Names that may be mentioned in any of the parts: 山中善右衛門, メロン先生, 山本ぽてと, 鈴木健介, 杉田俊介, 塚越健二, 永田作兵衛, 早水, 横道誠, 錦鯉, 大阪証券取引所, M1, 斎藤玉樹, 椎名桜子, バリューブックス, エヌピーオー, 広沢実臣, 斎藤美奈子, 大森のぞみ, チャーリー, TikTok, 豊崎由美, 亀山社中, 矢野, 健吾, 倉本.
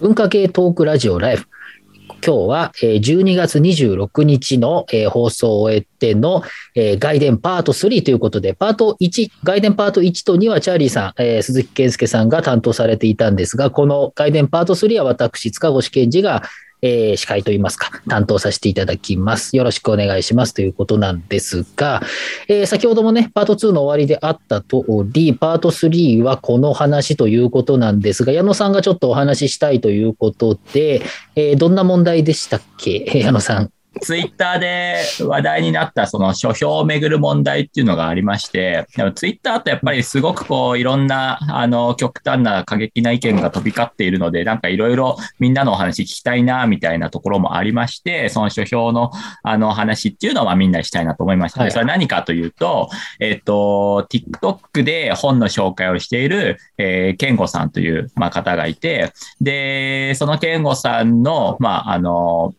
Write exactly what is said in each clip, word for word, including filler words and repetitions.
文化系トークラジオライフ。今日はじゅうにがつにじゅうろくにちの放送を終えての外伝パートスリーということで、パートいち、外伝パートいちとにはチャーリーさん、鈴木健介さんが担当されていたんですが、この外伝パートスリーは私、塚越健二が司会といいますか、担当させていただきます。よろしくお願いしますということなんですが、えー、先ほどもね、パートツーの終わりであった通り、パートスリーはこの話ということなんですが、矢野さんがちょっとお話ししたいということで、えー、どんな問題でしたっけ、矢野さん。ツイッターで話題になったその書評をめぐる問題っていうのがありまして、でもツイッターってやっぱりすごくこういろんなあの極端な過激な意見が飛び交っているので、なんかいろいろみんなのお話聞きたいなみたいなところもありまして、その書評のあの話っていうのはみんなにしたいなと思いました。それは何かというと、えっと TikTok で本の紹介をしているえ健吾さんというまあ方がいて、でその健吾さんのまああの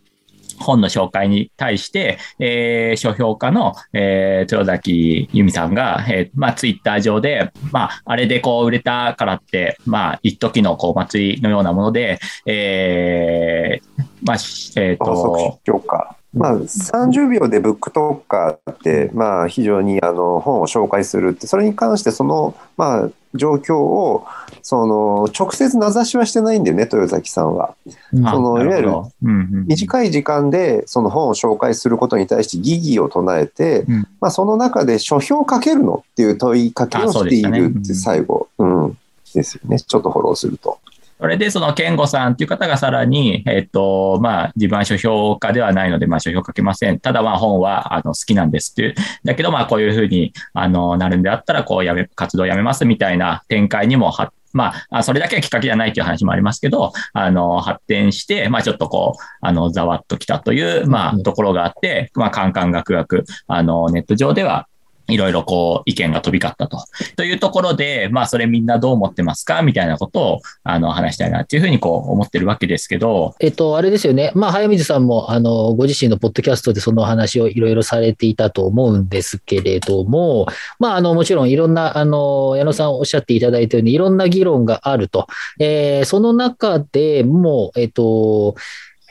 本の紹介に対して、えー、書評家の、えー、豊崎由美さんが、えーまあ、ツイッター上で、まあ、あれでこう売れたからって、まあ、一時のこう祭りのようなもので、えーまあえー、と評価、まあ、さんじゅうびょうでブックトーカーって、まあ、非常にあの本を紹介するって、それに関してその、まあ、状況をその直接名指しはしてないんだよね、豊崎さんは。そのいわゆる短い時間でその本を紹介することに対して疑義を唱えて、うんまあ、その中で書評を書けるのっていう問いかけをしているって最後、うんうん、ですよね。ちょっとフォローすると。それでその健吾さんという方がさらに、えっと、まあ、自分は書評家ではないので、まあ、書評書けません。ただ、まあ、本は、あの、好きなんですっていう。だけど、まあ、こういうふうに、あの、なるんであったら、こう、やめ、活動やめますみたいな展開にもはっ、まあ、それだけはきっかけじゃないという話もありますけど、あの、発展して、まあ、ちょっとこう、あの、ざわっときたという、まあ、ところがあって、まあ、カンカンガクガク、あの、ネット上では、いろいろこう意見が飛び交ったと。というところで、まあそれみんなどう思ってますかみたいなことをあの話したいなっていうふうにこう思ってるわけですけど。えっと、あれですよね。まあ早水さんもあのご自身のポッドキャストでその話をいろいろされていたと思うんですけれども、まああのもちろんいろんな、あの、矢野さんおっしゃっていただいたようにいろんな議論があると。えー、その中でもう、えっと、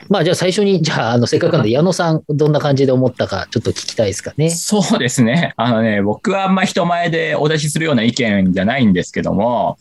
まあ、じゃあ最初に、じゃあ、あの、せっかくなので、矢野さん、どんな感じで思ったか、ちょっと聞きたいですかね。そうですね。あのね、僕はあんま人前でお出しするような意見じゃないんですけども、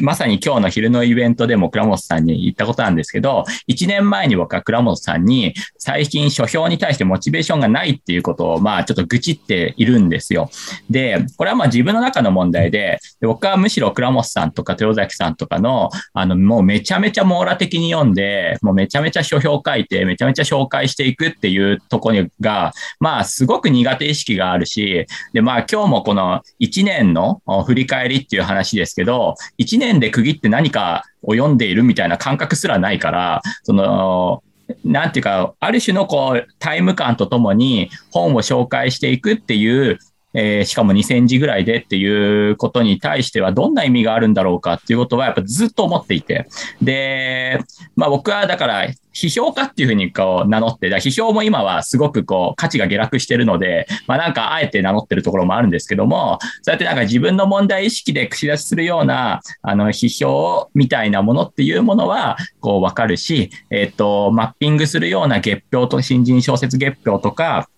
まさに今日の昼のイベントでも倉本さんに言ったことなんですけど、いちねんまえに僕は倉本さんに、最近書評に対してモチベーションがないっていうことを、まあ、ちょっと愚痴っているんですよ。で、これはまあ自分の中の問題で、僕はむしろ倉本さんとか豊崎さんとかの、あの、もうめちゃめちゃ網羅的に読んで、もうめちゃめちゃ書評書いてめちゃめちゃ紹介していくっていうところが、まあ、すごく苦手意識があるし、で、まあ、今日もこのいちねんの振り返りっていう話ですけど、いちねんで区切って何かを読んでいるみたいな感覚すらないから、その、なんていうか、ある種のこう、タイム感とともに本を紹介していくっていう、えー、しかもにせんじぐらいでっていうことに対してはどんな意味があるんだろうかっていうことはやっぱずっと思っていて。で、まあ僕はだから批評家っていうふうにこう名乗って、だ批評も今はすごくこう価値が下落してるので、まあなんかあえて名乗ってるところもあるんですけども、そうやってなんか自分の問題意識で口出しするようなあの批評みたいなものっていうものはこうわかるし、えっと、マッピングするような月評と新人小説月評とか、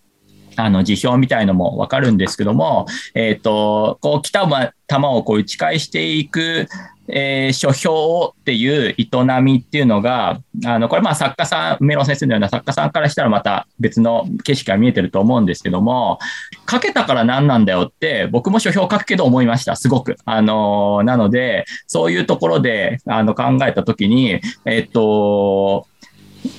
あの、辞表みたいのもわかるんですけども、えっと、こう、来た球をこう打ち返していく、えー、書評っていう営みっていうのが、あの、これまあ作家さん、メロン先生のような作家さんからしたらまた別の景色が見えてると思うんですけども、書けたから何なんだよって、僕も書評書くけど思いました、すごく。あのー、なので、そういうところで、あの、考えたときに、えっと、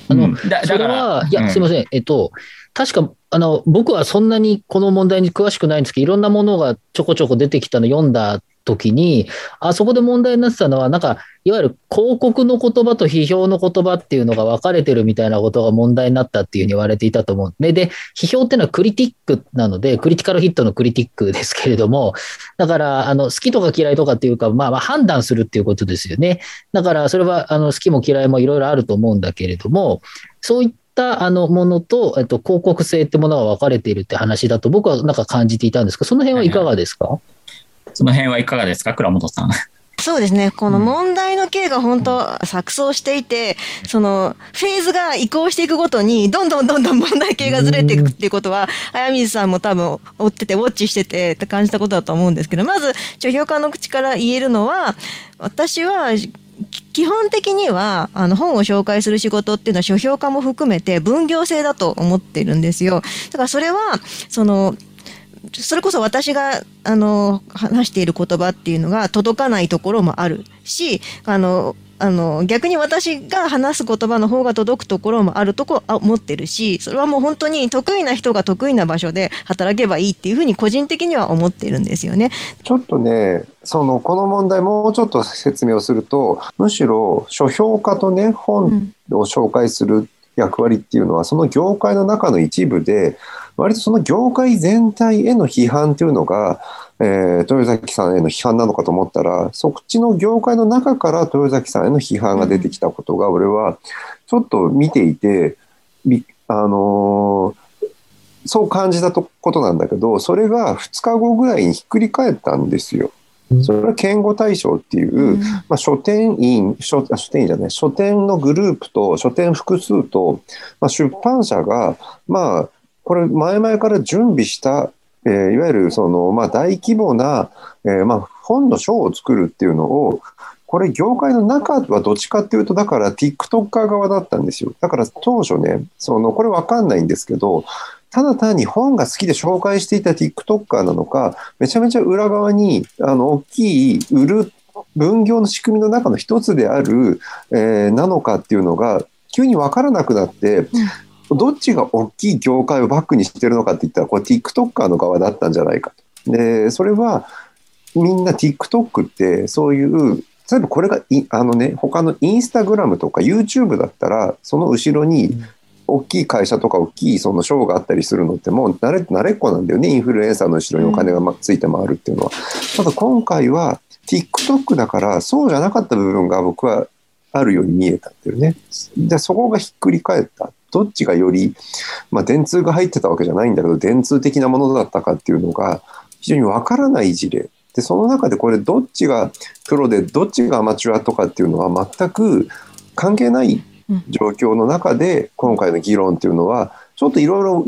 あの、だ、だから、いや、すいません、えっと、確か、あの、僕はそんなにこの問題に詳しくないんですけど、いろんなものがちょこちょこ出てきたのを読んだ時に、あそこで問題になってたのは、なんか、いわゆる広告の言葉と批評の言葉っていうのが分かれてるみたいなことが問題になったっていうふうに言われていたと思うんで、で、批評っていうのはクリティックなので、クリティカルヒットのクリティックですけれども、だから、あの、好きとか嫌いとかっていうか、まあまあ判断するっていうことですよね。だから、それは、あの、好きも嫌いもいろいろあると思うんだけれども、そういったあのものと、えっと、広告性ってものが分かれているって話だと僕はなんか感じていたんですが、その辺はいかがですか？その辺はいかがですか、倉本さん。そうですね。この問題の系が本当錯綜していて、そのフェーズが移行していくごとにどんどんどんどん問題系がずれていくっていうことは、早水さんも多分追っててウォッチしててって感じたことだと思うんですけど、まず書評家の口から言えるのは、私は基本的にはあの本を紹介する仕事っていうのは書評家も含めて分業制だと思ってるんですよ。だからそれはそのそれこそ私があの話している言葉っていうのが届かないところもあるし、あのあの逆に私が話す言葉の方が届くところもあるとこ持ってるし、それはもう本当に得意な人が得意な場所で働けばいいっていうふうに個人的には思ってるんですよね。ちょっとね、そのこの問題もうちょっと説明をすると、むしろ書評家とね、本を紹介する役割っていうのは、うん、その業界の中の一部で、割とその業界全体への批判というのが、えー、豊崎さんへの批判なのかと思ったら、そっちの業界の中から豊崎さんへの批判が出てきたことが、俺はちょっと見ていて、あのー、そう感じたことなんだけど、それがふつかごぐらいにひっくり返ったんですよ。それは健吾大賞っていう、うん、まあ、書店員、書、書店員じゃない、書店のグループと書店複数と、まあ、出版社が、まあ、これ前々から準備した、えー、いわゆるその、まあ、大規模な、えーまあ、本の賞を作るっていうのを、これ業界の中はどっちかっていうと、だから TikToker 側だったんですよ。だから当初ね、そのこれ分かんないんですけど、ただ単に本が好きで紹介していた TikToker なのか、めちゃめちゃ裏側にあの大きい売る分業の仕組みの中の一つである、えー、なのかっていうのが急に分からなくなって、うん、どっちが大きい業界をバックにしてるのかって言ったら、これ TikToker の側だったんじゃないかと。で、それはみんな TikTok ってそういう、例えばこれがいあのね、他のインスタグラムとか YouTube だったら、その後ろに大きい会社とか大きいそのショーがあったりするのってもう慣れ、慣れっこなんだよね。インフルエンサーの後ろにお金がついて回るっていうのは。ただ今回は TikTok だからそうじゃなかった部分が僕はあるように見えたっていうね。で、そこがひっくり返った。どっちがより、まあ、電通が入ってたわけじゃないんだけど、電通的なものだったかっていうのが非常にわからない事例で、その中でこれどっちがプロでどっちがアマチュアとかっていうのは全く関係ない状況の中で、今回の議論っていうのはちょっといろいろ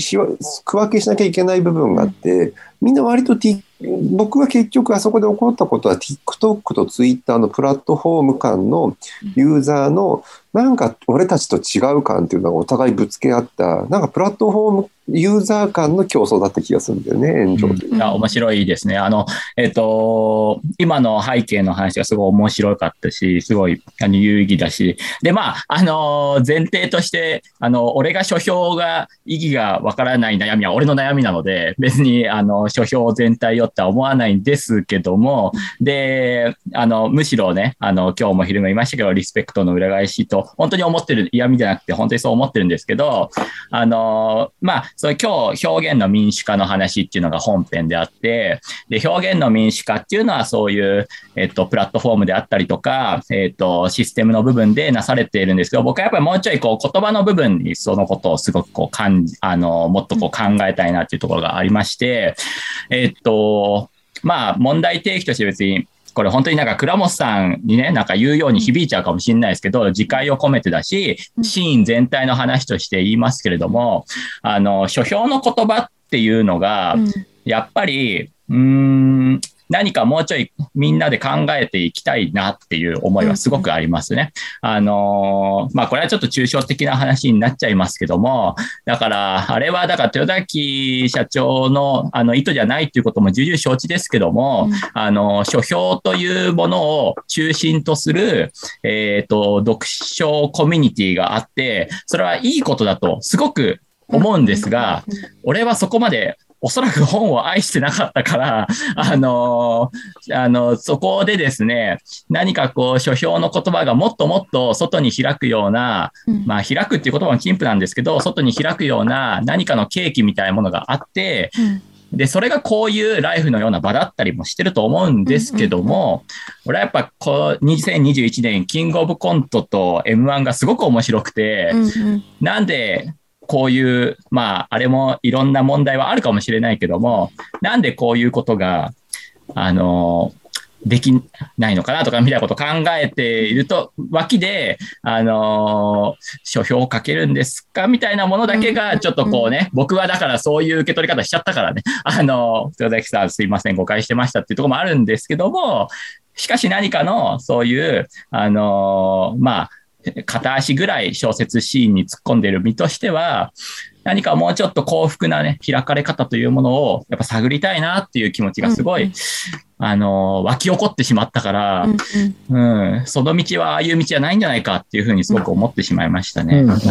区分けしなきゃいけない部分があって、みんな割と T僕は結局あそこで起こったことは TikTok と Twitter のプラットフォーム間のユーザーのなんか俺たちと違う感っていうのがお互いぶつけ合った、なんかプラットフォームユーザー間の競争だった気がするんだよね、炎上という、うん、面白いですね。あの、えっと、今の背景の話がすごい面白かったし、すごいあの有意義だし、で、まあ、あの前提としてあの俺が書評が意義がわからない悩みは俺の悩みなので、別にあの書評全体をとは思わないんですけども、で、あのむしろね、あの今日も昼間言いましたけど、リスペクトの裏返しと本当に思ってる、嫌味じゃなくて本当にそう思ってるんですけど、あのまあそれ今日表現の民主化の話っていうのが本編であって、で表現の民主化っていうのはそういう、えっと、プラットフォームであったりとか、えっと、システムの部分でなされているんですけど、僕はやっぱりもうちょいこう言葉の部分にそのことをすごくこう感じ、あのもっとこう考えたいなっていうところがありまして、えっとまあ、問題提起として別にこれ本当になんか倉本さんにね、なんか言うように響いちゃうかもしれないですけど、自戒を込めてだし、シーン全体の話として言いますけれども、あの書評の言葉っていうのがやっぱりうーん何かもうちょいみんなで考えていきたいなっていう思いはすごくありますね。あのー、まあこれはちょっと抽象的な話になっちゃいますけども、だからあれはだから豊崎社長のあの意図じゃないということも重々承知ですけども、あの書評というものを中心とするえっと読書コミュニティがあって、それはいいことだとすごく思うんですが、俺はそこまでおそらく本を愛してなかったから、あのー、あの、そこでですね、何かこう、書評の言葉がもっともっと外に開くような、まあ、開くっていう言葉も陳腐なんですけど、外に開くような何かの契機みたいなものがあって、で、それがこういうライフのような場だったりもしてると思うんですけども、俺はやっぱこう、にせんにじゅういちねん、キングオブコントと エムワン がすごく面白くて、なんで、こういう、まあ、あれもいろんな問題はあるかもしれないけども、なんでこういうことが、あの、できないのかなとかみたいなことを考えていると、脇で、あのー、書評を書けるんですかみたいなものだけが、ちょっとこうね、うんうん、僕はだからそういう受け取り方しちゃったからね、あのー、崎さんすいません、誤解してましたっていうところもあるんですけども、しかし何かのそういう、あのー、まあ、片足ぐらい小説シーンに突っ込んでる身としては、何かもうちょっと幸福なね、開かれ方というものをやっぱ探りたいなっていう気持ちがすごい、うんうん、あの、湧き起こってしまったから、うん、うんうん、その道はああいう道じゃないんじゃないかっていうふうにすごく思ってしまいましたね。うんうん、はい。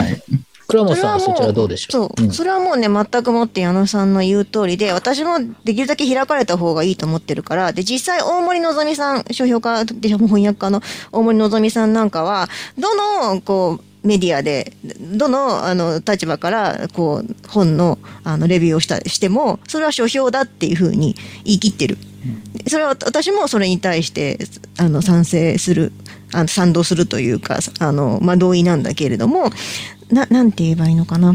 倉本さん、そちらどうでしょう？そう、うん、それはもうね、全くもって矢野さんの言う通りで、私もできるだけ開かれた方がいいと思ってるから、で、実際、大森のぞみさん、書評家で翻訳家の大森のぞみさんなんかは、どの、こう、メディアでど の, あの立場からこう本 の, あのレビューをしたしてもそれは書評だっていうふうに言い切ってる。それは私もそれに対してあの賛成するあの賛同するというかあの、まあ、同意なんだけれども な, なんて言えばいいのかな。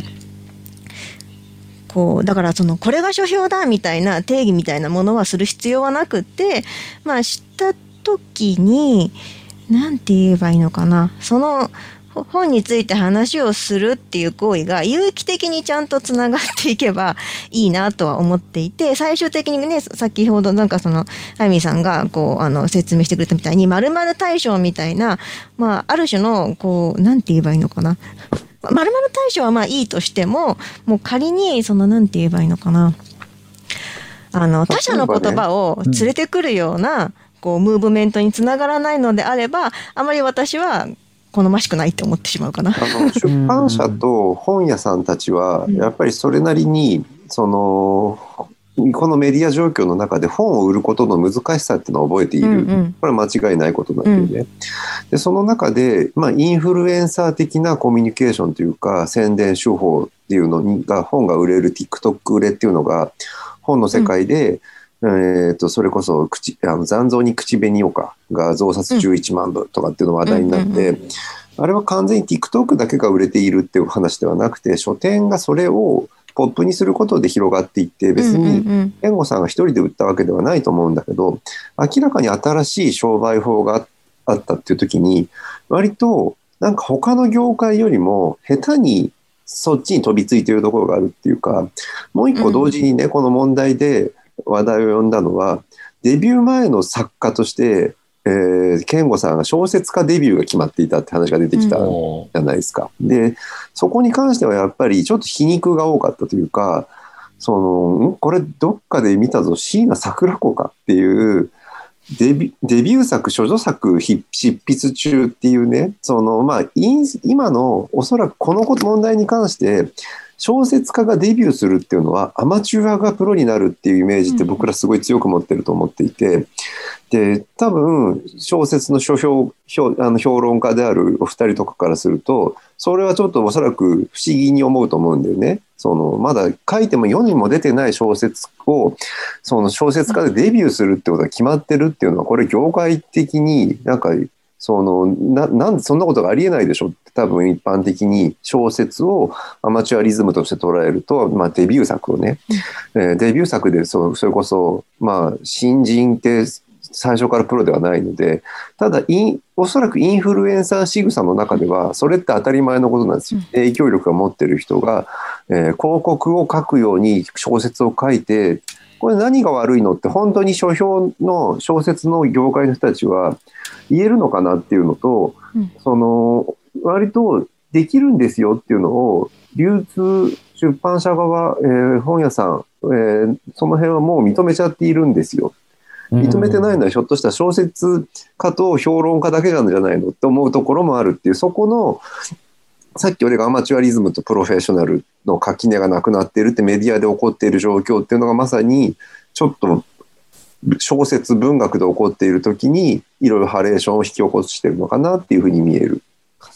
こうだからそのこれが書評だみたいな定義みたいなものはする必要はなくって、まあ、した時になんて言えばいいのかな。その本について話をするっていう行為が有機的にちゃんとつながっていけばいいなとは思っていて、最終的にね、先ほどなんかその、ハイミーさんがこう、あの、説明してくれたみたいに、〇〇対象みたいな、まあ、ある種の、こう、なんて言えばいいのかな。〇〇対象はまあいいとしても、もう仮に、その、なんて言えばいいのかな。あの、他者の言葉を連れてくるような、こう、ムーブメントにつながらないのであれば、あまり私は、好ましくないって思ってしまうかな。あの出版社と本屋さんたちはやっぱりそれなりにそのこのメディア状況の中で本を売ることの難しさっていうのを覚えている、うんうん、これは間違いないことなんだよね、うん、でその中で、まあ、インフルエンサー的なコミュニケーションというか宣伝手法っていうのにが本が売れる TikTok 売れっていうのが本の世界で、うんえー、とそれこそ口あの残像に口紅をかが増刷じゅういちまんぶとかっていうのが話題になって、うんうんうんうん、あれは完全に TikTok だけが売れているっていう話ではなくて書店がそれをポップにすることで広がっていって別に弁護さんが一人で売ったわけではないと思うんだけど明らかに新しい商売法があったっていう時に割となんか他の業界よりも下手にそっちに飛びついているところがあるっていうかもう一個同時にねこの問題で話題を呼んだのはデビュー前の作家として、えー、健吾さんが小説家デビューが決まっていたって話が出てきたじゃないですか、うん、でそこに関してはやっぱりちょっと皮肉が多かったというかそのこれどっかで見たぞ椎名桜子かっていうデビ、デビュー作処女作執筆中っていうねその、まあ、今のおそらくこの問題に関して小説家がデビューするっていうのはアマチュアがプロになるっていうイメージって僕らすごい強く持ってると思っていてで多分小説の書評、あの評論家であるお二人とかからするとそれはちょっとおそらく不思議に思うと思うんだよね。そのまだ書いても世にも出てない小説をその小説家でデビューするってことが決まってるっていうのはこれ業界的になんかその な, なんでそんなことがありえないでしょって多分一般的に小説をアマチュアリズムとして捉えると、まあ、デビュー作をね、えー、デビュー作で そ, それこそ、まあ、新人って最初からプロではないのでただインおそらくインフルエンサー仕草の中ではそれって当たり前のことなんですよ。影響力を持ってる人が、えー、広告を書くように小説を書いてこれ何が悪いのって本当に書評の小説の業界の人たちは言えるのかなっていうのと、うん、その割とできるんですよっていうのを流通出版社側、えー、本屋さん、えー、その辺はもう認めちゃっているんですよ。認めてないのはひょっとしたら小説家と評論家だけなんじゃないのって思うところもあるっていうそこのさっき俺がアマチュアリズムとプロフェッショナルの垣根がなくなっているってメディアで起こっている状況っていうのがまさにちょっと小説文学で起こっている時にいろいろハレーションを引き起こしているのかなっていうふうに見える。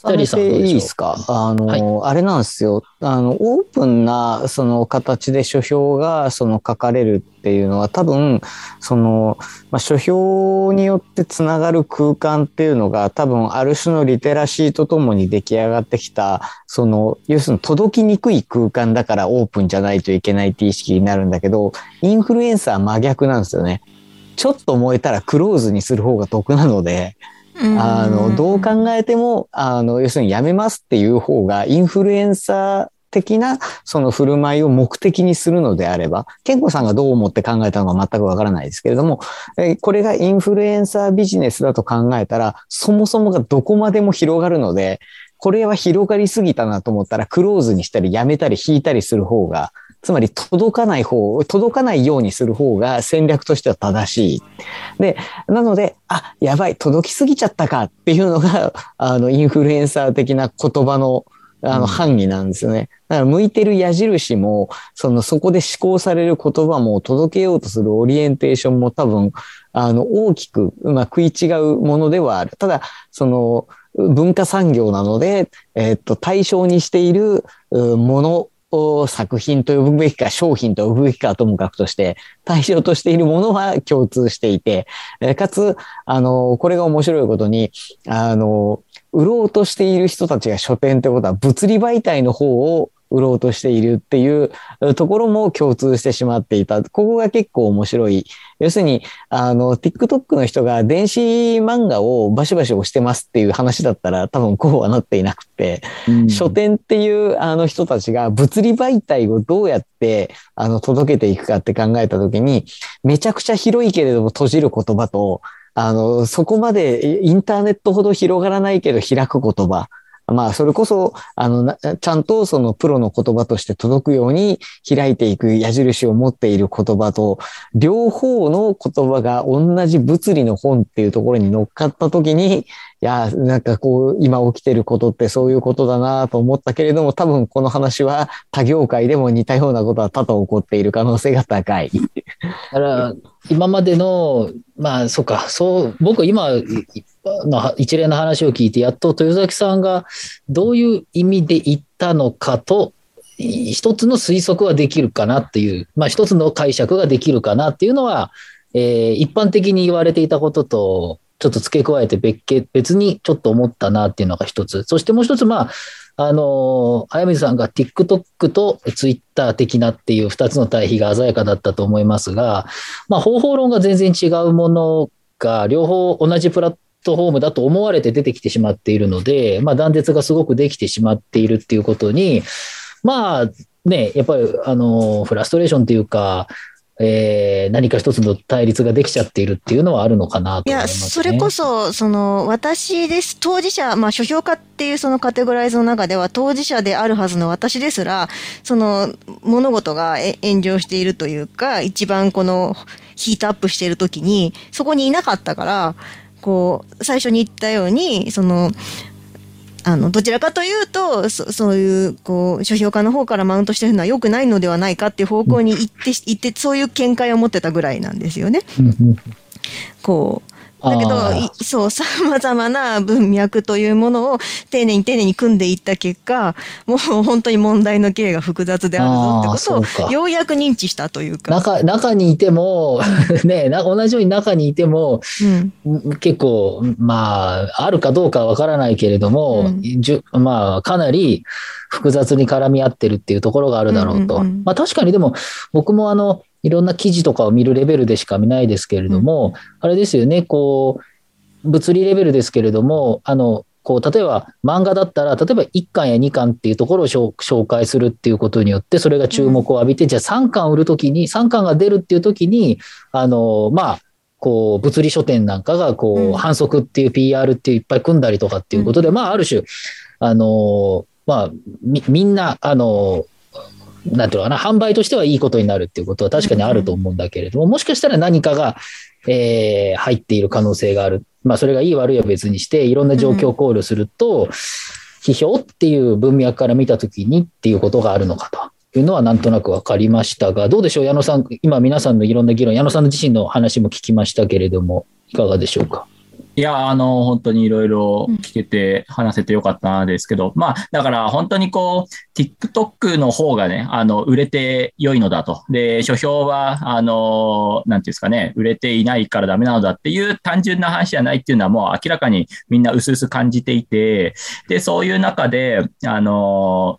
重ねていいですか？あの、はい、あれなんですよ。あのオープンなその形で書評がその書かれるっていうのは多分その、まあ、書評によってつながる空間っていうのが多分ある種のリテラシーとともに出来上がってきたその要するに届きにくい空間だからオープンじゃないといけないって意識になるんだけどインフルエンサーは真逆なんですよね。ちょっと燃えたらクローズにする方が得なので、あのどう考えてもあの要するにやめますっていう方がインフルエンサー的なその振る舞いを目的にするのであれば、健吾さんがどう思って考えたのか全くわからないですけれども、これがインフルエンサービジネスだと考えたらそもそもがどこまでも広がるので、これは広がりすぎたなと思ったらクローズにしたりやめたり引いたりする方が、つまり届かない方、届かないようにする方が戦略としては正しい。で、なので、あ、やばい、届きすぎちゃったかっていうのが、あの、インフルエンサー的な言葉の、あの、範囲なんですよね。だから、向いてる矢印も、その、そこで施行される言葉も、届けようとするオリエンテーションも多分、あの、大きく、まあ、食い違うものではある。ただ、その、文化産業なので、えーっと、対象にしているもの、作品と呼ぶべきか商品と呼ぶべきかはともかくとして、対象としているものは共通していて、かつあのこれが面白いことに、あの売ろうとしている人たちが書店ってことは物理媒体の方を売ろうとしているっていうところも共通してしまっていた。ここが結構面白い。要するに、あの、TikTok の人が電子漫画をバシバシ押してますっていう話だったら多分こうはなっていなくて、うん、書店っていうあの人たちが物理媒体をどうやってあの届けていくかって考えたときに、めちゃくちゃ広いけれども閉じる言葉と、あの、そこまでインターネットほど広がらないけど開く言葉。まあ、それこそ、あの、ちゃんとそのプロの言葉として届くように開いていく矢印を持っている言葉と、両方の言葉が同じ物理の本っていうところに乗っかったときに、いや、なんかこう、今起きてることってそういうことだなと思ったけれども、多分この話は他業界でも似たようなことは多々起こっている可能性が高い。だから、今までの、まあ、そうか、そう、僕今、の一連の話を聞いて、やっと豊崎さんがどういう意味で言ったのかと一つの推測はできるかなっていう、まあ、一つの解釈ができるかなっていうのは、えー、一般的に言われていたこととちょっと付け加えて 別, 別にちょっと思ったなっていうのが一つ。そしてもう一つ、まああの早水さんが TikTok と Twitter 的なっていう二つの対比が鮮やかだったと思いますが、まあ、方法論が全然違うものが両方同じプラットプラットフォームだと思われて出てきてしまっているので、まあ、断絶がすごくできてしまっているっていうことに、まあね、やっぱりあのフラストレーションというか、えー、何か一つの対立ができちゃっているっていうのはあるのかなと思いますね。いや、それこそ、その、私です、当事者、まあ、書評家っていうそのカテゴライズの中では、当事者であるはずの私ですら、その、物事が炎上しているというか、一番この、ヒートアップしているときに、そこにいなかったから、こう最初に言ったように、そのあのどちらかというと そ, そうい う, こう書評家の方からマウントしてるのは良くないのではないかっていう方向に行って行ってそういう見解を持ってたぐらいなんですよね。こうだけど、そう、様々な文脈というものを丁寧に丁寧に組んでいった結果、もう本当に問題の経営が複雑であるぞってことをようやく認知したというか。中、中にいても、ね、同じように中にいても、うん、結構、まあ、あるかどうかわからないけれども、うん、じゅまあ、かなり複雑に絡み合ってるっていうところがあるだろうと。うんうんうん、まあ、確かにでも、僕もあの、いろんな記事とかを見るレベルでしか見ないですけれども、うん、あれですよね、こう、物理レベルですけれども、あの、こう、例えば漫画だったら、例えばいっかんやにかんっていうところを紹介するっていうことによって、それが注目を浴びて、うん、じゃあさんかん売るときに、さんかんが出るっていうときに、あの、まあ、こう、物理書店なんかが、こう、うん、販促っていう ピーアール っていういっぱい組んだりとかっていうことで、うん、まあ、ある種、あの、まあ、み、みんな、あの、なんていうのかな、販売としてはいいことになるっていうことは確かにあると思うんだけれども、もしかしたら何かが、えー、入っている可能性がある。まあ、それがいい悪いは別にして、いろんな状況を考慮すると、批評っていう文脈から見たときにっていうことがあるのかというのはなんとなく分かりましたが、どうでしょう、矢野さん、今皆さんのいろんな議論、矢野さんの自身の話も聞きましたけれども、いかがでしょうか。いや、あの、本当にいろいろ聞けて、話せてよかったんですけど、うん、まあ、だから本当にこう、TikTok の方がね、あの、売れて良いのだと。で、書評は、あの、なんていうんですかね、売れていないからダメなのだっていう単純な話じゃないっていうのはもう明らかにみんな薄々感じていて、で、そういう中で、あの、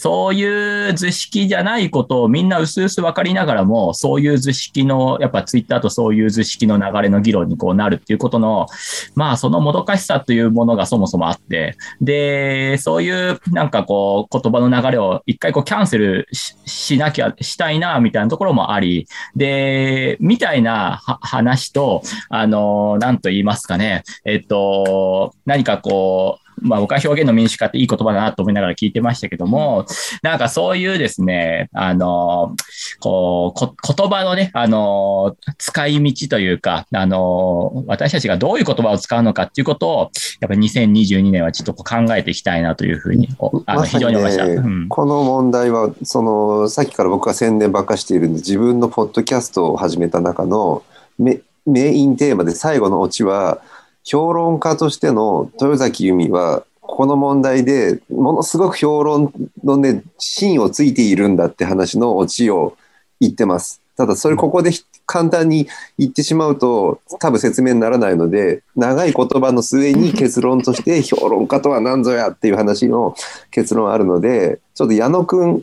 そういう図式じゃないことをみんな薄々分かりながらも、そういう図式の、やっぱツイッターとそういう図式の流れの議論にこうなるっていうことの、まあそのもどかしさというものがそもそもあって、で、そういうなんかこう言葉の流れを一回こうキャンセル し, しなきゃ、したいなみたいなところもあり、で、みたいな話と、あの、なんと言いますかね、えっと、何かこう、まあ僕は表現の民主化っていい言葉だなと思いながら聞いてましたけども、なんかそういうですね、あの、こう、こ、言葉のね、あの、使い道というか、あの、私たちがどういう言葉を使うのかっていうことを、やっぱりにせんにじゅうにねんはちょっとこう考えていきたいなというふうに、あの、非常に思いました。まさにね、うん、この問題は、その、さっきから僕は宣伝ばっかしているんで、自分のポッドキャストを始めた中のメ、メインテーマで最後のオチは、評論家としての豊崎由美はこの問題でものすごく評論のね芯をついているんだって話のオチを言ってます。ただそれここで簡単に言ってしまうと多分説明にならないので、長い言葉の末に結論として評論家とは何ぞやっていう話の結論あるので、ちょっと矢野くん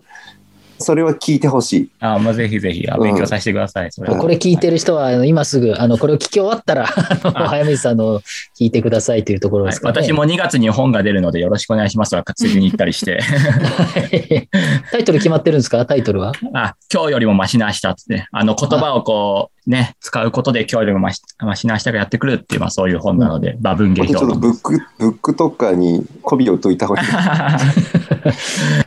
それは聞いてほしい。あ、まあ、ぜひぜひ、あ、勉強させてください。うん、それこれ聞いてる人は、今すぐ、あの、これを聞き終わったら、早水さんの聞いてくださいというところですかね。はい、私もにがつに本が出るので、よろしくお願いしますは、ついでに行ったりして。はい、タイトル決まってるんですか？タイトルは？あ、今日よりもマシな明日って、ね、あの、言葉をこう、ね、使うことで今日よりもマシな人がやってくるっていう、まあ、そういう本なので、バブンゲイト。ちょっとブック、ブックとかに媚びを解いた方がいい。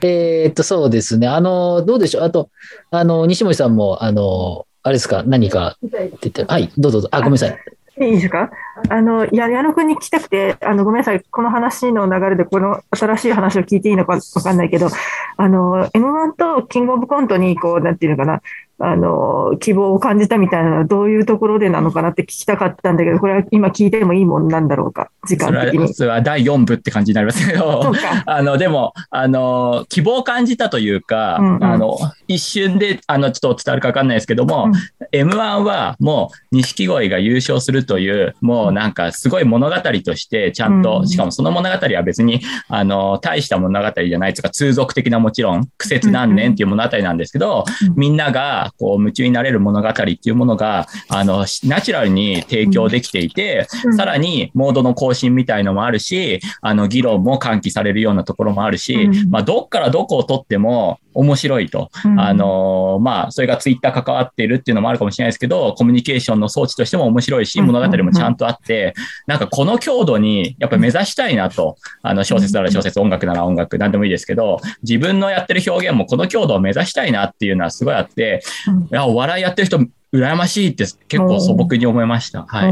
えっと、そうですね。あの、どうでしょう。あと、あの、西森さんも、あの、あれですか、何かって言って、はい、どうぞどうぞ。あ、ごめんなさい。いいですか？あの、矢野くんに聞きたくて、あの、ごめんなさい。この話の流れで、この新しい話を聞いていいのか分かんないけど、あの、エムワン とキングオブコントに、こう、なんていうのかな。あの、希望を感じたみたいなのはどういうところでなのかなって聞きたかったんだけど、これは今聞いてもいいもんなんだろうか、時間的に。それは、それはだいよん部って感じになりますけど、あの、でも、あの、希望を感じたというか、うんうん、あの、一瞬で、あの、ちょっと伝わるか分かんないですけども、うん、エムワン はもう、錦鯉が優勝するという、もうなんかすごい物語として、ちゃんと、うん、しかもその物語は別に、あの、大した物語じゃないとか、通俗的なもちろん、苦節何年っていう物語なんですけど、うんうん、みんなが、こう夢中になれる物語っていうものがあのナチュラルに提供できていて、うん、さらにモードの更新みたいのもあるし、あの議論も喚起されるようなところもあるし、うん、まあどっからどこを取っても面白いと、うん、あのまあそれがツイッター関わっているっていうのもあるかもしれないですけど、コミュニケーションの装置としても面白いし、物語もちゃんとあって、なんかこの強度にやっぱり目指したいなと、あの小説なら小説、音楽なら音楽、なんでもいいですけど、自分のやってる表現もこの強度を目指したいなっていうのはすごいあって、うん、いやお笑いやってる人羨ましいって結構素朴に思いました。は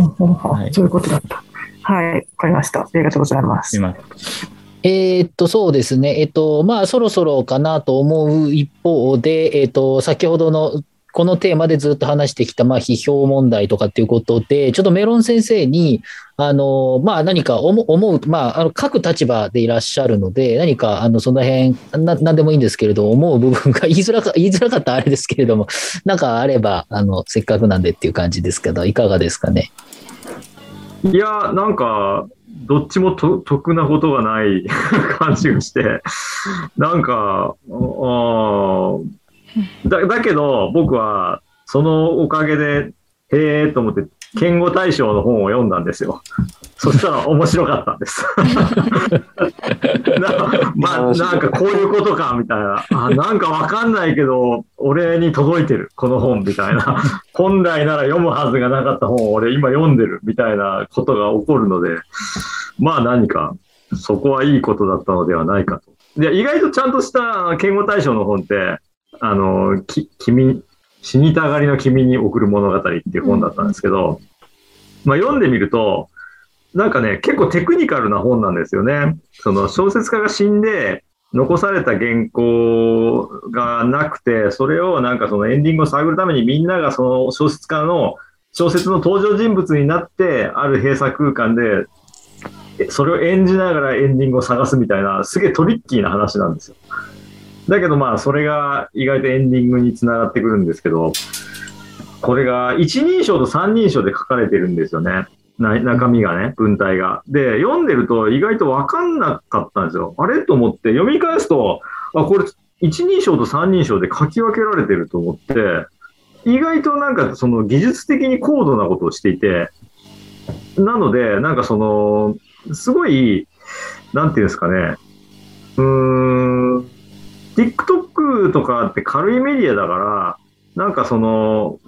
い。そういうことだった。はい、わかりました。ありがとうございます。今えー、っとそうですね。えー、っとまあそろそろかなと思う一方で、えー、っと先ほどのこのテーマでずっと話してきたまあ批評問題とかっていうことで、ちょっとメロン先生にあのまあ何か思うまああの各立場でいらっしゃるので、何かあのその辺な何でもいいんですけれど、思う部分が言いづらか言いづらかったあれですけれども、なんかあればあのせっかくなんでっていう感じですけど、いかがですかね。いやなんか。どっちもと得なことがない感じがして、なんか、だ, だけど僕はそのおかげで、へえと思って、言語大賞の本を読んだんですよ。そしたら面白かったんです。な, まあ、なんかこういうことかみたいな。あ、なんかわかんないけど、俺に届いてる、この本みたいな。本来なら読むはずがなかった本を俺今読んでるみたいなことが起こるので、まあ何かそこはいいことだったのではないかと。で、意外とちゃんとした言語大賞の本って、あの、き、君、死にたがりの君に送る物語っていう本だったんですけど、まあ、読んでみると、なんかね、結構テクニカルな本なんですよね。その小説家が死んで、残された原稿がなくて、それをなんかそのエンディングを探るためにみんながその小説家の、小説の登場人物になって、ある閉鎖空間で、それを演じながらエンディングを探すみたいな、すげえトリッキーな話なんですよ。だけどまあそれが意外とエンディングにつながってくるんですけど、これが一人称と三人称で書かれてるんですよね。な中身がね、文体が。で、読んでると意外とわかんなかったんですよ。あれと思って読み返すと、あ、これ一人称と三人称で書き分けられてると思って、意外となんかその技術的に高度なことをしていて、なので、なんかその、すごい、なんていうんですかね、うーん、TikTok とかって軽いメディアだから、なんかその、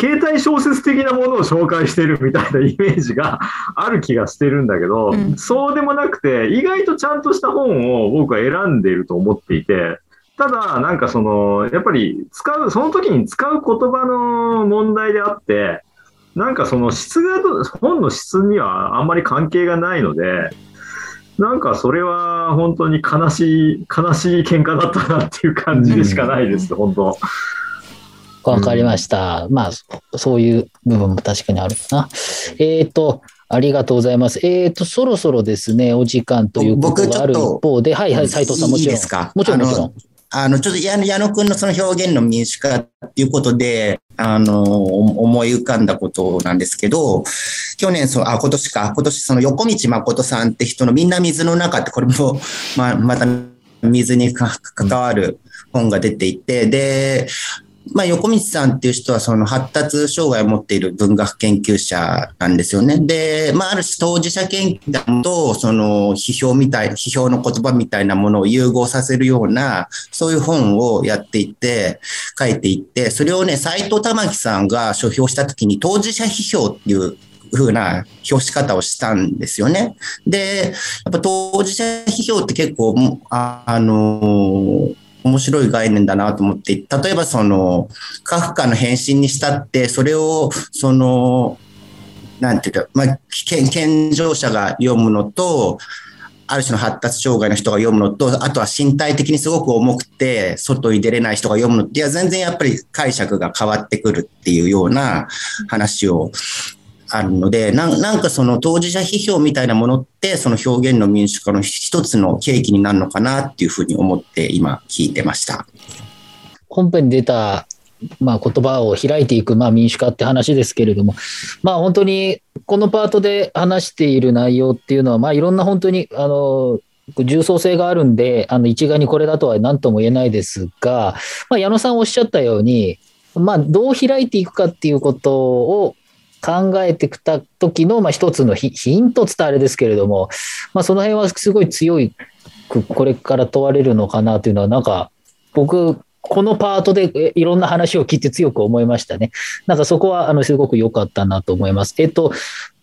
携帯小説的なものを紹介してるみたいなイメージがある気がしてるんだけど、うん、そうでもなくて、意外とちゃんとした本を僕は選んでいると思っていて、ただ、なんかその、やっぱり使う、その時に使う言葉の問題であって、なんかその質が、本の質にはあんまり関係がないので、なんかそれは本当に悲しい、悲しい喧嘩だったなっていう感じでしかないです、うん、本当。わかりました。うん、まあ、そういう部分も確かにあるかな。えっ、ー、と、ありがとうございます。えっ、ー、と、そろそろですね、お時間ということがある一方で、はいはい、斉藤さんもちろん。いいですか？もちろんもちろん。あの、ちょっと矢野くんのその表現の民主化っていうことで、あの、思い浮かんだことなんですけど、去年その、あ、今年か、今年その横道誠さんって人のみんな水の中って、これも、まあ、また水に関わる本が出ていて、で、まあ、横道さんっていう人はその発達障害を持っている文学研究者なんですよね。で、まあ、ある種当事者研究団とその批評みたい、批評の言葉みたいなものを融合させるような、そういう本をやっていて、書いていて、それをね、斎藤玉樹さんが書評したときに当事者批評っていう風な表し方をしたんですよね。で、やっぱ当事者批評って結構、あ, あのー、面白い概念だなと思って、例えばその、カフカの変身にしたって、それを、その、なんていうか、まあ、健常者が読むのと、ある種の発達障害の人が読むのと、あとは身体的にすごく重くて、外に出れない人が読むのって、いや、全然やっぱり解釈が変わってくるっていうような話を、あるので、な, なんかその当事者批評みたいなものって、その表現の民主化の一つの契機になるのかなっていうふうに思って今聞いてました。本編に出た、まあ、言葉を開いていく、まあ、民主化って話ですけれども、まあ、本当にこのパートで話している内容っていうのは、まあ、いろんな本当にあの重層性があるんで、あの一概にこれだとは何とも言えないですが、まあ、矢野さんおっしゃったように、まあ、どう開いていくかっていうことを考えてきた時の、まあ、一つのヒントつったあれですけれども、まあ、その辺はすごい強いこれから問われるのかなというのは、なんか僕このパートでいろんな話を聞いて強く思いましたね。なんかそこはあのすごく良かったなと思います。えっと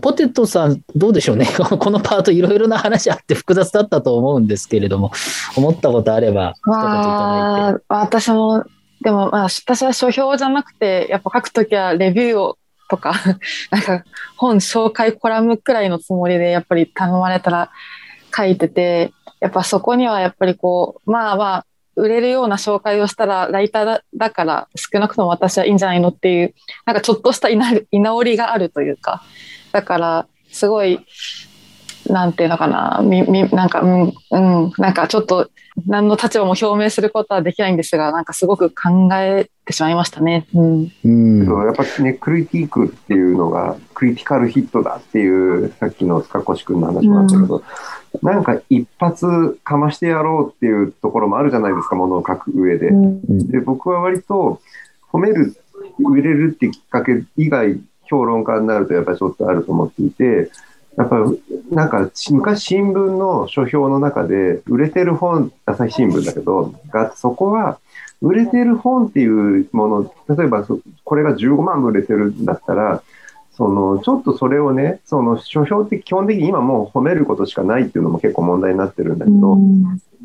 ポテトさんどうでしょうね。このパートいろいろな話あって複雑だったと思うんですけれども、思ったことあれば一言いただいて。私もでも、まあ、私は書評じゃなくて、やっぱ書くときはレビューをとか、なんか本紹介コラムくらいのつもりでやっぱり頼まれたら書いてて、やっぱそこにはやっぱりこう、まあまあ売れるような紹介をしたらライター だ, だから少なくとも私はいいんじゃないのっていう、なんかちょっとした居直りがあるというか、だからすごいなんていうのかな、みみなんかうん、うん、なんかちょっと何の立場も表明することはできないんですが、なんかすごく考えてしまいましたね。うん。うん、やっぱりね、クリティークっていうのがクリティカルヒットだっていうさっきの塚越くんの話もあったけど、うん、なんか一発かましてやろうっていうところもあるじゃないですか、ものを書く上で。うん、で、僕は割と褒める、売れるってきっかけ以外評論家になるとやっぱりちょっとあると思っていて、やっぱなんか昔新聞の書評の中で売れてる本、朝日新聞だけどが、そこは売れてる本っていうもの、例えばこれがじゅうごまん部売れてるんだったら、そのちょっとそれをね、その書評って基本的に今もう褒めることしかないっていうのも結構問題になってるんだけど、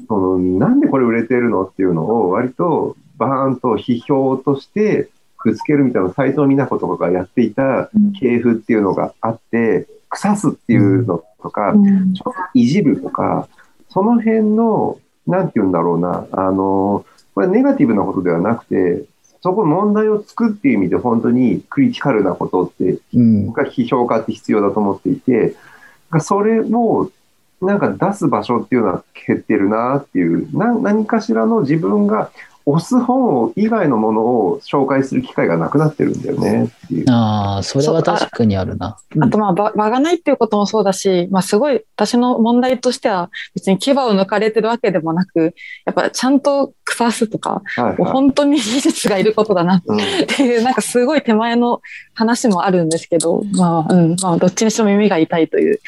そのなんでこれ売れてるのっていうのを割とバーンと批評としてぶつけるみたいな、斎藤美奈子とかがやっていた系譜っていうのがあって、腐すっていうのとか、うん、ちょっといじるとか、その辺の、なんて言うんだろうな、あの、これはネガティブなことではなくて、そこ問題を作っていう意味で本当にクリティカルなことって、僕は批評家って必要だと思っていて、それをなんか出す場所っていうのは減ってるなっていう、な何かしらの自分が押す本以外のものを紹介する機会がなくなってるんだよねっていう。ああ、それは確かにあるな。あ, あとまあ 場, 場がないっていうこともそうだし、まあ、すごい私の問題としては別に牙を抜かれてるわけでもなく、やっぱちゃんと腐すとか、はいはい、本当に技術がいることだなっていう、うん、なんかすごい手前の話もあるんですけど、まあ、うん、まあどっちにしても耳が痛いという。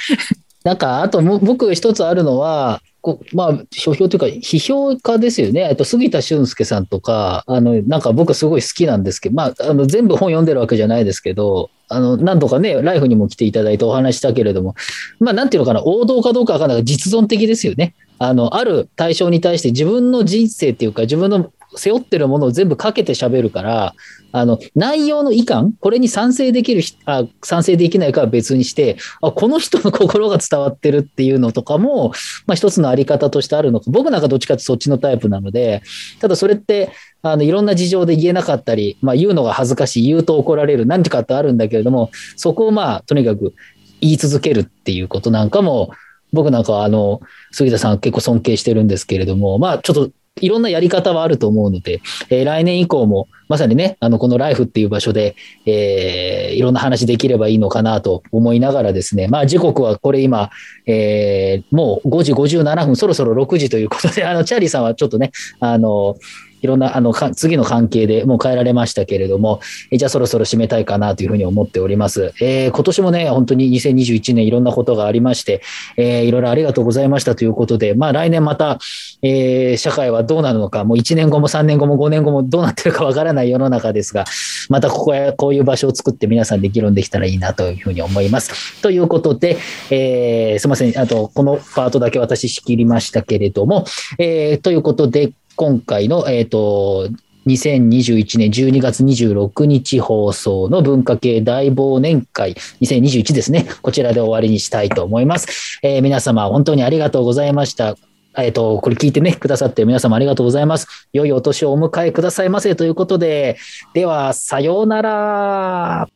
なんかあとも僕一つあるのは、こうまあ、書評というか批評家ですよね。あと杉田俊介さんとか、あのなんか僕すごい好きなんですけど、まあ、あの全部本読んでるわけじゃないですけど、あの何度かねライフにも来ていただいてお話したけれども、まあ、なんていうのかな、王道かどうかわからないが実存的ですよね。あのある対象に対して自分の人生っていうか自分の背負ってるものを全部かけて喋るから、あの内容の異感、これに賛成できるあ賛成できないかは別にして、あこの人の心が伝わってるっていうのとかも、まあ、一つのあり方としてあるのか。僕なんかどっちかってそっちのタイプなので、ただそれってあのいろんな事情で言えなかったり、まあ、言うのが恥ずかしい、言うと怒られる、何てかってあるんだけれども、そこをまあとにかく言い続けるっていうことなんかも、僕なんかはあの杉田さん結構尊敬してるんですけれども、まあちょっといろんなやり方はあると思うので、えー、来年以降もまさにね、あのこのライフっていう場所で、えー、いろんな話できればいいのかなと思いながらですね、まあ時刻はこれ今、えー、もうごじごじゅうななふん、そろそろろくじということで、あのチャーリーさんはちょっとね、あのいろんなあの次の関係でもう変えられましたけれども、えじゃあそろそろ締めたいかなというふうに思っております。えー、今年もね、本当ににせんにじゅういちねんいろんなことがありまして、えー、いろいろありがとうございましたということで、まあ来年また、えー、社会はどうなるのか、もういちねんごもさんねんごもごねんごもどうなってるかわからない世の中ですが、またここへこういう場所を作って皆さんで議論できたらいいなというふうに思います。ということで、えー、すいません、あとこのパートだけ私仕切りましたけれども、えー、ということで、今回の、えーと、にせんにじゅういちねんじゅうにがつにじゅうろくにち放送の文化系大忘年会にせんにじゅういちですね。こちらで終わりにしたいと思います。えー、皆様本当にありがとうございました。えっと、これ聞いてね、くださってる皆様ありがとうございます。良いお年をお迎えくださいませということで、では、さようなら。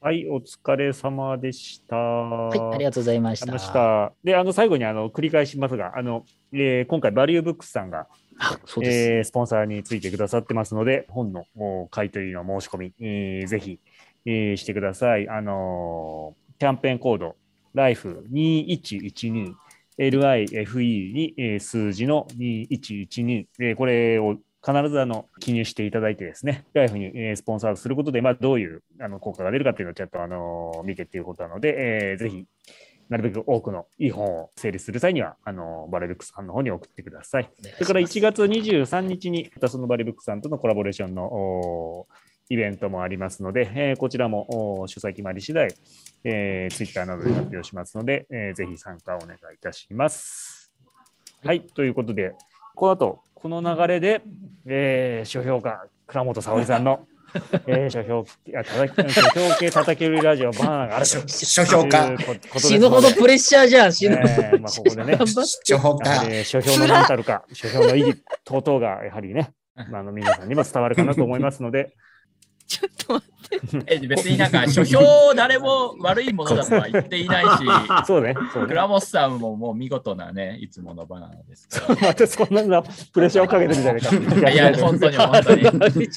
はい、お疲れ様でした。はい、ありがとうございました。ありました。で、あの最後にあの繰り返しますが、あの、えー、今回バリューブックスさんが、そうです、えー、スポンサーについてくださってますので、本の買い取りの申し込み、えー、ぜひ、えー、してください。あのー、キャンペーンコード ライフにいちいちに エルアイエフイー に、えー、数字のにいちいちに、えー、これを必ずあの記入していただいてですね、ライフに、えー、スポンサーすることで、まあ、どういうあの効果が出るかというのをちょっと、あのー、見てということなので、えー、ぜひなるべく多くのいい本を整理する際にはあのバリブックスさんの方に送ってください。それからいちがつにじゅうさんにちにまたそのバリブックスさんとのコラボレーションのイベントもありますので、えー、こちらも主催決まり次第、えー、Twitter などで発表しますので、えー、ぜひ参加をお願いいたします。はい、ということでこの後この流れで、えー、書評家倉本沙織さんのえー、書評系たたき売りラジオバーンある書評家死ぬほどプレッシャーじゃん、死ぬほど、えーまあ、ここでね書評家、えー、書評のメンタルか書評の意義等々がやはりね、まあ、あの皆さんにも伝わるかなと思いますのでちょっと待ってえ別になんか書評を誰も悪いものだとは言っていないしそうね、そうね、倉本さんももう見事なねいつものバナナですから私そんなのプレッシャーをかけてるじゃないかいや本当に本当にい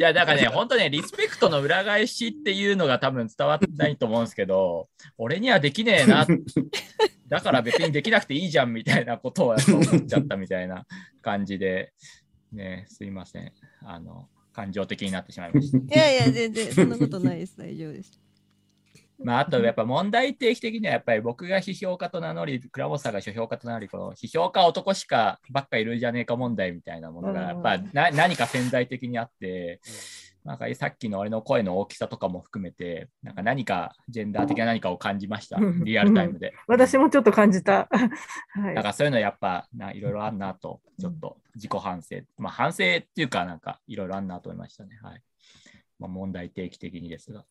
やなんかね本当にリスペクトの裏返しっていうのが多分伝わってないと思うんですけど俺にはできねえなだから別にできなくていいじゃんみたいなことをやっぱ思っちゃったみたいな感じでねすいませんあの感情的になってしまいました。いやいや全然そんなことないです大丈夫です。まああとやっぱ問題定期的にはやっぱり僕が批評家と名乗り倉本さんが書評家と名乗りこの批評家男しかばっかいるじゃねえか問題みたいなものがやっぱな何か潜在的にあってなんかさっきの俺の声の大きさとかも含めてなんか何かジェンダー的な何かを感じましたリアルタイムで私もちょっと感じた、はい、なんかそういうのやっぱいろいろあるなとちょっと自己反省、まあ、反省っていうかなんかいろいろあるなと思いましたねはい、まあ、問題定期的にですが